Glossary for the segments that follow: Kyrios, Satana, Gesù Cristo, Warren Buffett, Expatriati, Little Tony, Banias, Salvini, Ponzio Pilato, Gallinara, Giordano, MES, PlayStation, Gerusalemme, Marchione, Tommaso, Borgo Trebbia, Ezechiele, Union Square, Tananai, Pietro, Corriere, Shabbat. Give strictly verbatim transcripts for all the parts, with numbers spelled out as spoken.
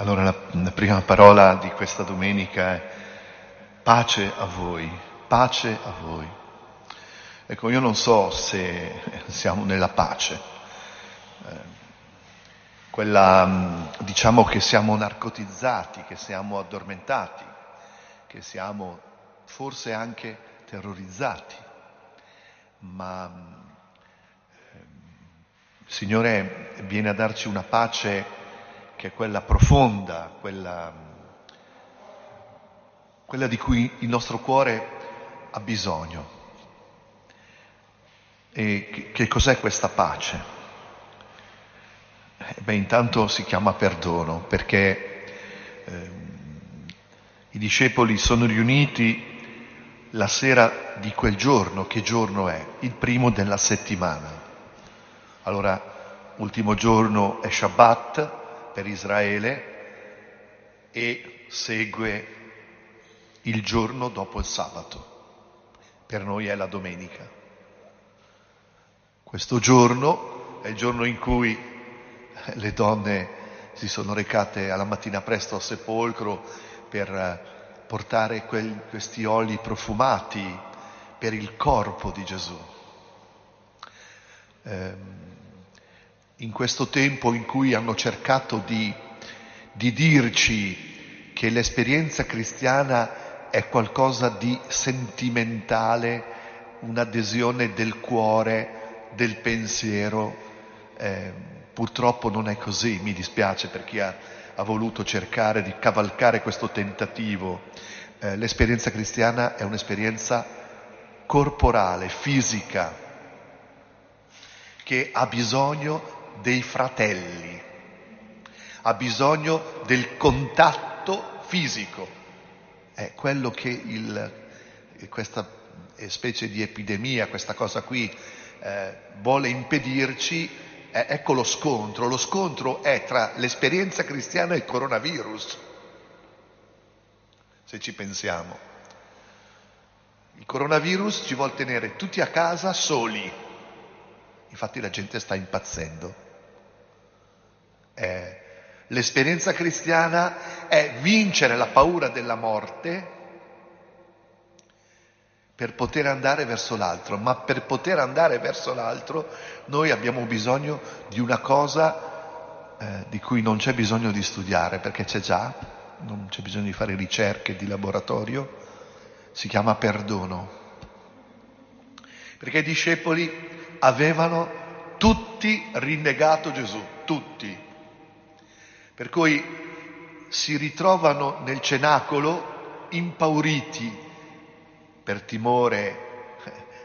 Allora la, la prima parola di questa domenica è pace a voi, pace a voi. Ecco, io non so se siamo nella pace, eh, quella, diciamo che siamo narcotizzati, che siamo addormentati, che siamo forse anche terrorizzati, ma eh, il Signore viene a darci una pace che è quella profonda, quella, quella di cui il nostro cuore ha bisogno. E che, che cos'è questa pace? Eh beh, intanto si chiama perdono, perché eh, i discepoli sono riuniti la sera di quel giorno. Che giorno è? Il primo della settimana. Allora, ultimo giorno è Shabbat per Israele e segue il giorno dopo il sabato. Per noi è la domenica. Questo giorno è il giorno in cui le donne si sono recate alla mattina presto al sepolcro per portare quel, questi oli profumati per il corpo di Gesù. Ehm, In questo tempo in cui hanno cercato di, di dirci che l'esperienza cristiana è qualcosa di sentimentale, un'adesione del cuore, del pensiero, eh, purtroppo non è così, mi dispiace per chi ha, ha voluto cercare di cavalcare questo tentativo. Eh, l'esperienza cristiana è un'esperienza corporale, fisica, che ha bisogno dei fratelli, ha bisogno del contatto fisico. È quello che il, questa specie di epidemia, questa cosa qui eh, vuole impedirci. Eh, ecco lo scontro, lo scontro è tra l'esperienza cristiana e il coronavirus, se ci pensiamo. Il coronavirus ci vuol tenere tutti a casa soli, infatti la gente sta impazzendo. Eh, l'esperienza cristiana è vincere la paura della morte per poter andare verso l'altro, ma per poter andare verso l'altro noi abbiamo bisogno di una cosa eh, di cui non c'è bisogno di studiare, perché c'è già, non c'è bisogno di fare ricerche di laboratorio, si chiama perdono. Perché i discepoli avevano tutti rinnegato Gesù, tutti. Per cui si ritrovano nel cenacolo impauriti per timore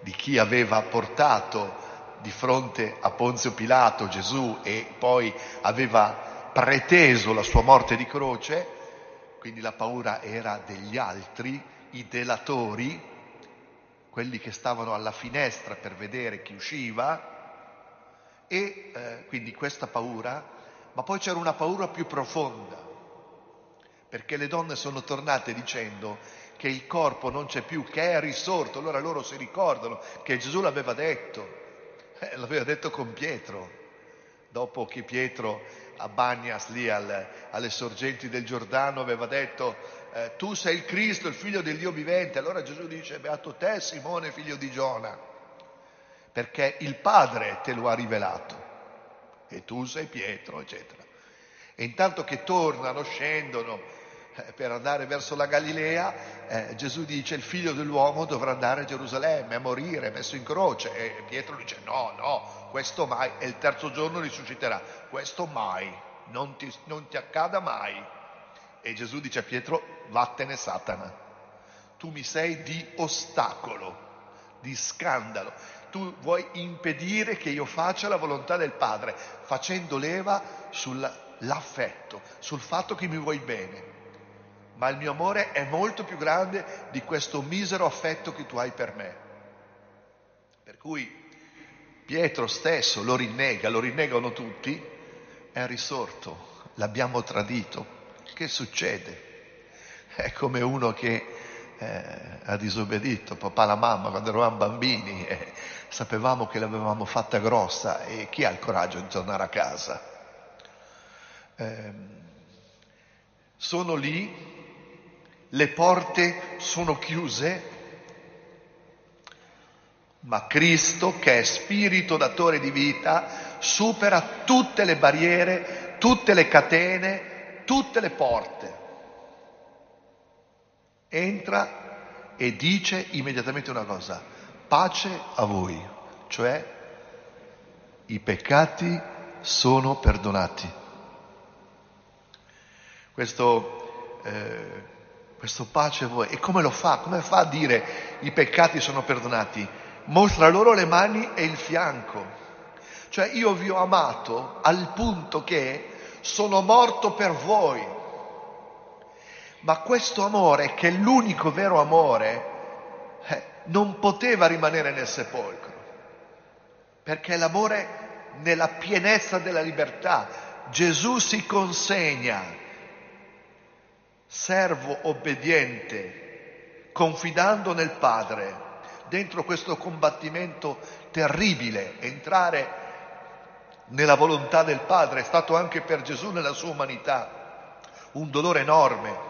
di chi aveva portato di fronte a Ponzio Pilato Gesù e poi aveva preteso la sua morte di croce, quindi la paura era degli altri, i delatori, quelli che stavano alla finestra per vedere chi usciva, e eh, quindi questa paura, ma poi c'era una paura più profonda, perché le donne sono tornate dicendo che il corpo non c'è più, che è risorto. Allora loro si ricordano che Gesù l'aveva detto, eh, l'aveva detto con Pietro, dopo che Pietro a Banias, lì al, alle sorgenti del Giordano, aveva detto Eh, tu sei il Cristo, il figlio del Dio vivente. Allora Gesù dice: beato te Simone figlio di Giona, perché il Padre te lo ha rivelato e tu sei Pietro, eccetera. E intanto che tornano, scendono eh, per andare verso la Galilea, eh, Gesù dice: il figlio dell'uomo dovrà andare a Gerusalemme a morire, messo in croce. E Pietro dice: no, no, questo mai, e il terzo giorno risusciterà. Questo mai, non ti, non ti accada mai. E Gesù dice a Pietro: vattene Satana, tu mi sei di ostacolo, di scandalo, tu vuoi impedire che io faccia la volontà del Padre, facendo leva sull'affetto, sul fatto che mi vuoi bene, ma il mio amore è molto più grande di questo misero affetto che tu hai per me. Per cui Pietro stesso lo rinnega, lo rinnegano tutti, è risorto, l'abbiamo tradito. Che succede? È come uno che eh, ha disobbedito papà e la mamma quando eravamo bambini, eh, sapevamo che l'avevamo fatta grossa, e chi ha il coraggio di tornare a casa? Eh, sono lì, le porte sono chiuse, ma Cristo, che è spirito datore di vita, supera tutte le barriere, tutte le catene, tutte le porte. Entra e dice immediatamente una cosa: pace a voi, cioè i peccati sono perdonati. Questo, eh, questo pace a voi. E come lo fa? Come fa a dire i peccati sono perdonati? Mostra loro le mani e il fianco. Cioè, io vi ho amato al punto che sono morto per voi. Ma questo amore, che è l'unico vero amore, eh, non poteva rimanere nel sepolcro, perché è l'amore nella pienezza della libertà. Gesù si consegna, servo obbediente, confidando nel Padre, dentro questo combattimento terribile. Entrare nella volontà del Padre è stato anche per Gesù, nella sua umanità, un dolore enorme,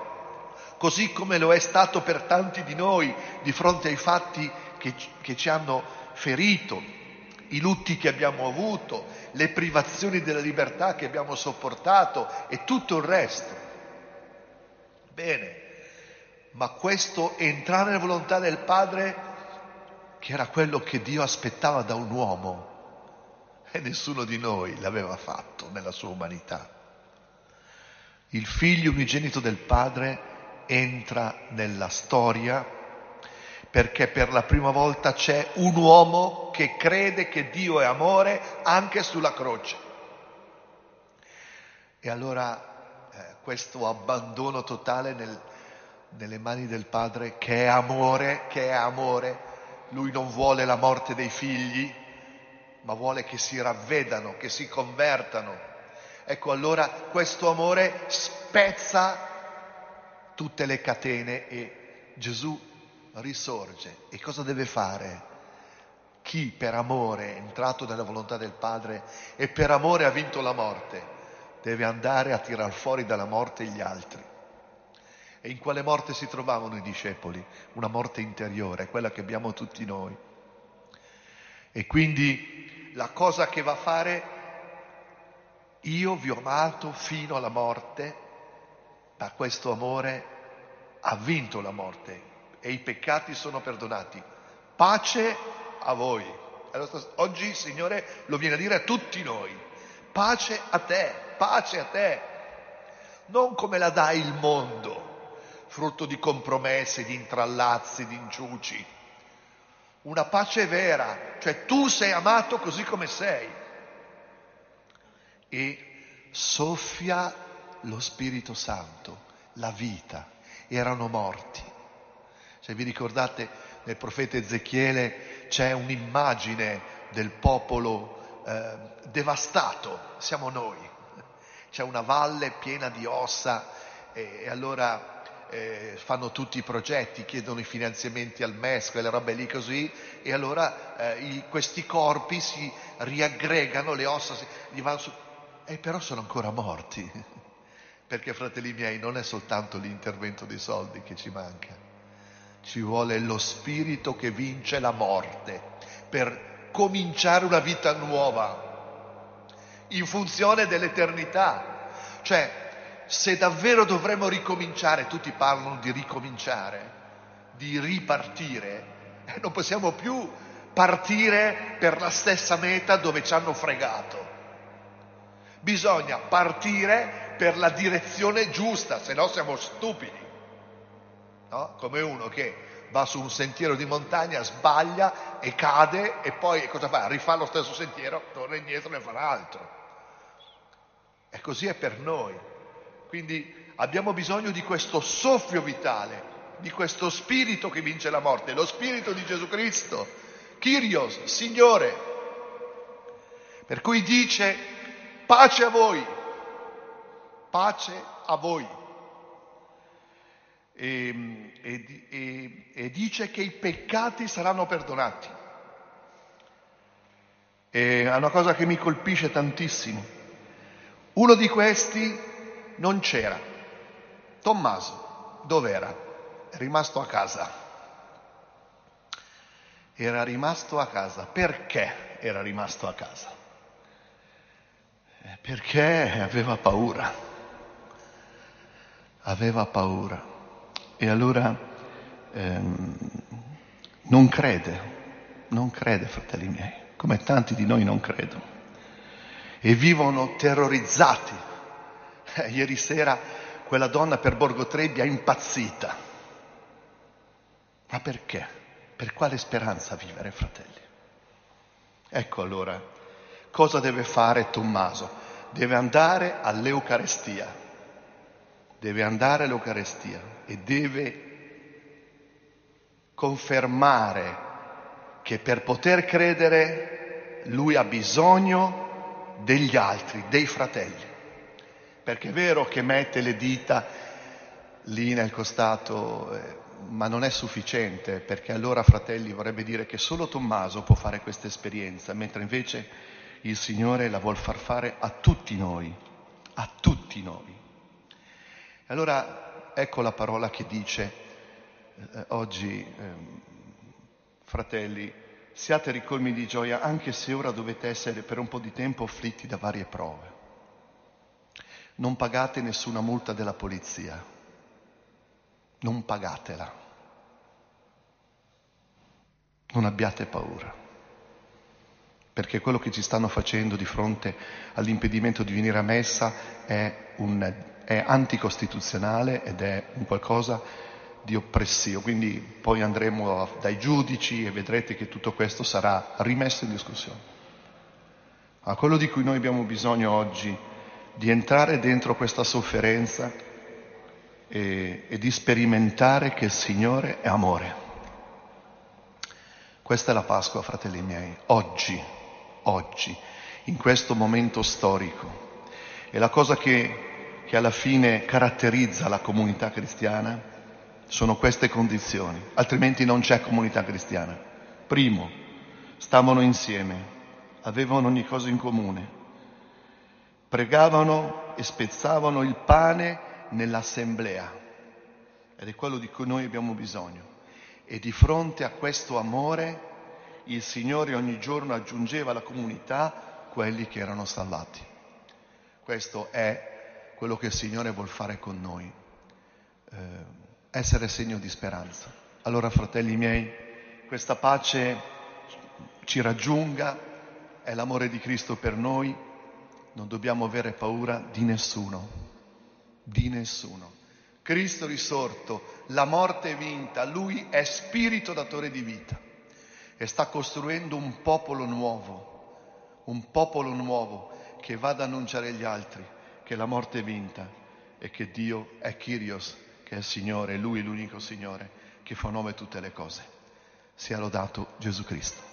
così come lo è stato per tanti di noi di fronte ai fatti che, che ci hanno ferito, i lutti che abbiamo avuto, le privazioni della libertà che abbiamo sopportato e tutto il resto. Bene, ma questo entrare nella volontà del Padre, che era quello che Dio aspettava da un uomo, e nessuno di noi l'aveva fatto nella sua umanità. Il figlio unigenito del Padre entra nella storia perché per la prima volta c'è un uomo che crede che Dio è amore anche sulla croce. E allora eh, questo abbandono totale nel, nelle mani del Padre, che è amore, che è amore. Lui non vuole la morte dei figli, ma vuole che si ravvedano, che si convertano. Ecco, allora questo amore spezza tutte le catene e Gesù risorge. E cosa deve fare? Chi per amore è entrato nella volontà del Padre e per amore ha vinto la morte, deve andare a tirar fuori dalla morte gli altri. E in quale morte si trovavano i discepoli? Una morte interiore, quella che abbiamo tutti noi. E quindi la cosa che va a fare: io vi ho amato fino alla morte, ma questo amore ha vinto la morte e i peccati sono perdonati. Pace a voi. Allora, oggi il Signore lo viene a dire a tutti noi: pace a te, pace a te. Non come la dà il mondo, frutto di compromessi, di intrallazzi, di inciuci. Una pace vera, cioè tu sei amato così come sei. E soffia lo Spirito Santo, la vita. Erano morti. Se vi ricordate, nel profeta Ezechiele c'è un'immagine del popolo eh, devastato, siamo noi. C'è una valle piena di ossa e, e allora... Eh, fanno tutti i progetti, chiedono i finanziamenti al MES, quelle robe lì così, e allora eh, i, questi corpi si riaggregano, le ossa si, gli vanno su, e eh, però sono ancora morti, perché, fratelli miei, non è soltanto l'intervento dei soldi che ci manca, ci vuole lo spirito che vince la morte per cominciare una vita nuova in funzione dell'eternità. Cioè, se davvero dovremmo ricominciare, tutti parlano di ricominciare, di ripartire, eh, non possiamo più partire per la stessa meta dove ci hanno fregato. Bisogna partire per la direzione giusta, se no siamo stupidi. No? Come uno che va su un sentiero di montagna, sbaglia e cade, e poi cosa fa? Rifà lo stesso sentiero, torna indietro e ne fa un altro. E così è per noi. Quindi abbiamo bisogno di questo soffio vitale, di questo spirito che vince la morte, lo spirito di Gesù Cristo, Kyrios, Signore. Per cui dice: pace a voi, pace a voi. E, e, e, e dice che i peccati saranno perdonati. E è una cosa che mi colpisce tantissimo. Uno di questi non c'era, Tommaso, dov'era? È rimasto a casa. Era rimasto a casa. Perché era rimasto a casa? Perché aveva paura. Aveva paura. E allora ehm, non crede, non crede, fratelli miei, come tanti di noi non credono. E vivono terrorizzati. Eh, ieri sera quella donna per Borgo Trebbia è impazzita. Ma perché? Per quale speranza vivere, fratelli? Ecco allora, cosa deve fare Tommaso? Deve andare all'Eucarestia. Deve andare all'Eucarestia e deve confermare che per poter credere lui ha bisogno degli altri, dei fratelli, perché è vero che mette le dita lì nel costato, eh, ma non è sufficiente, perché allora, fratelli, vorrebbe dire che solo Tommaso può fare questa esperienza, mentre invece il Signore la vuol far fare a tutti noi, a tutti noi. Allora ecco la parola che dice eh, oggi, eh, fratelli, siate ricolmi di gioia, anche se ora dovete essere per un po' di tempo afflitti da varie prove. Non pagate nessuna multa della polizia. Non pagatela. Non abbiate paura. Perché quello che ci stanno facendo di fronte all'impedimento di venire a messa è, un, è anticostituzionale ed è un qualcosa di oppressivo, quindi poi andremo dai giudici e vedrete che tutto questo sarà rimesso in discussione. A quello di cui noi abbiamo bisogno oggi, di entrare dentro questa sofferenza e, e di sperimentare che il Signore è amore. Questa è la Pasqua, fratelli miei, oggi, oggi, in questo momento storico. E la cosa che, che alla fine caratterizza la comunità cristiana sono queste condizioni, altrimenti non c'è comunità cristiana. Primo, stavano insieme, avevano ogni cosa in comune, pregavano e spezzavano il pane nell'assemblea, ed è quello di cui noi abbiamo bisogno. E di fronte a questo amore, il Signore ogni giorno aggiungeva alla comunità quelli che erano salvati. Questo è quello che il Signore vuol fare con noi. Eh, essere segno di speranza. Allora, fratelli miei, questa pace ci raggiunga, è l'amore di Cristo per noi, non dobbiamo avere paura di nessuno, di nessuno. Cristo risorto, la morte è vinta, Lui è spirito datore di vita e sta costruendo un popolo nuovo, un popolo nuovo che va ad annunciare agli altri che la morte è vinta e che Dio è Kyrios, che è il Signore, Lui è l'unico Signore, che fa nome a tutte le cose. Sia lodato Gesù Cristo.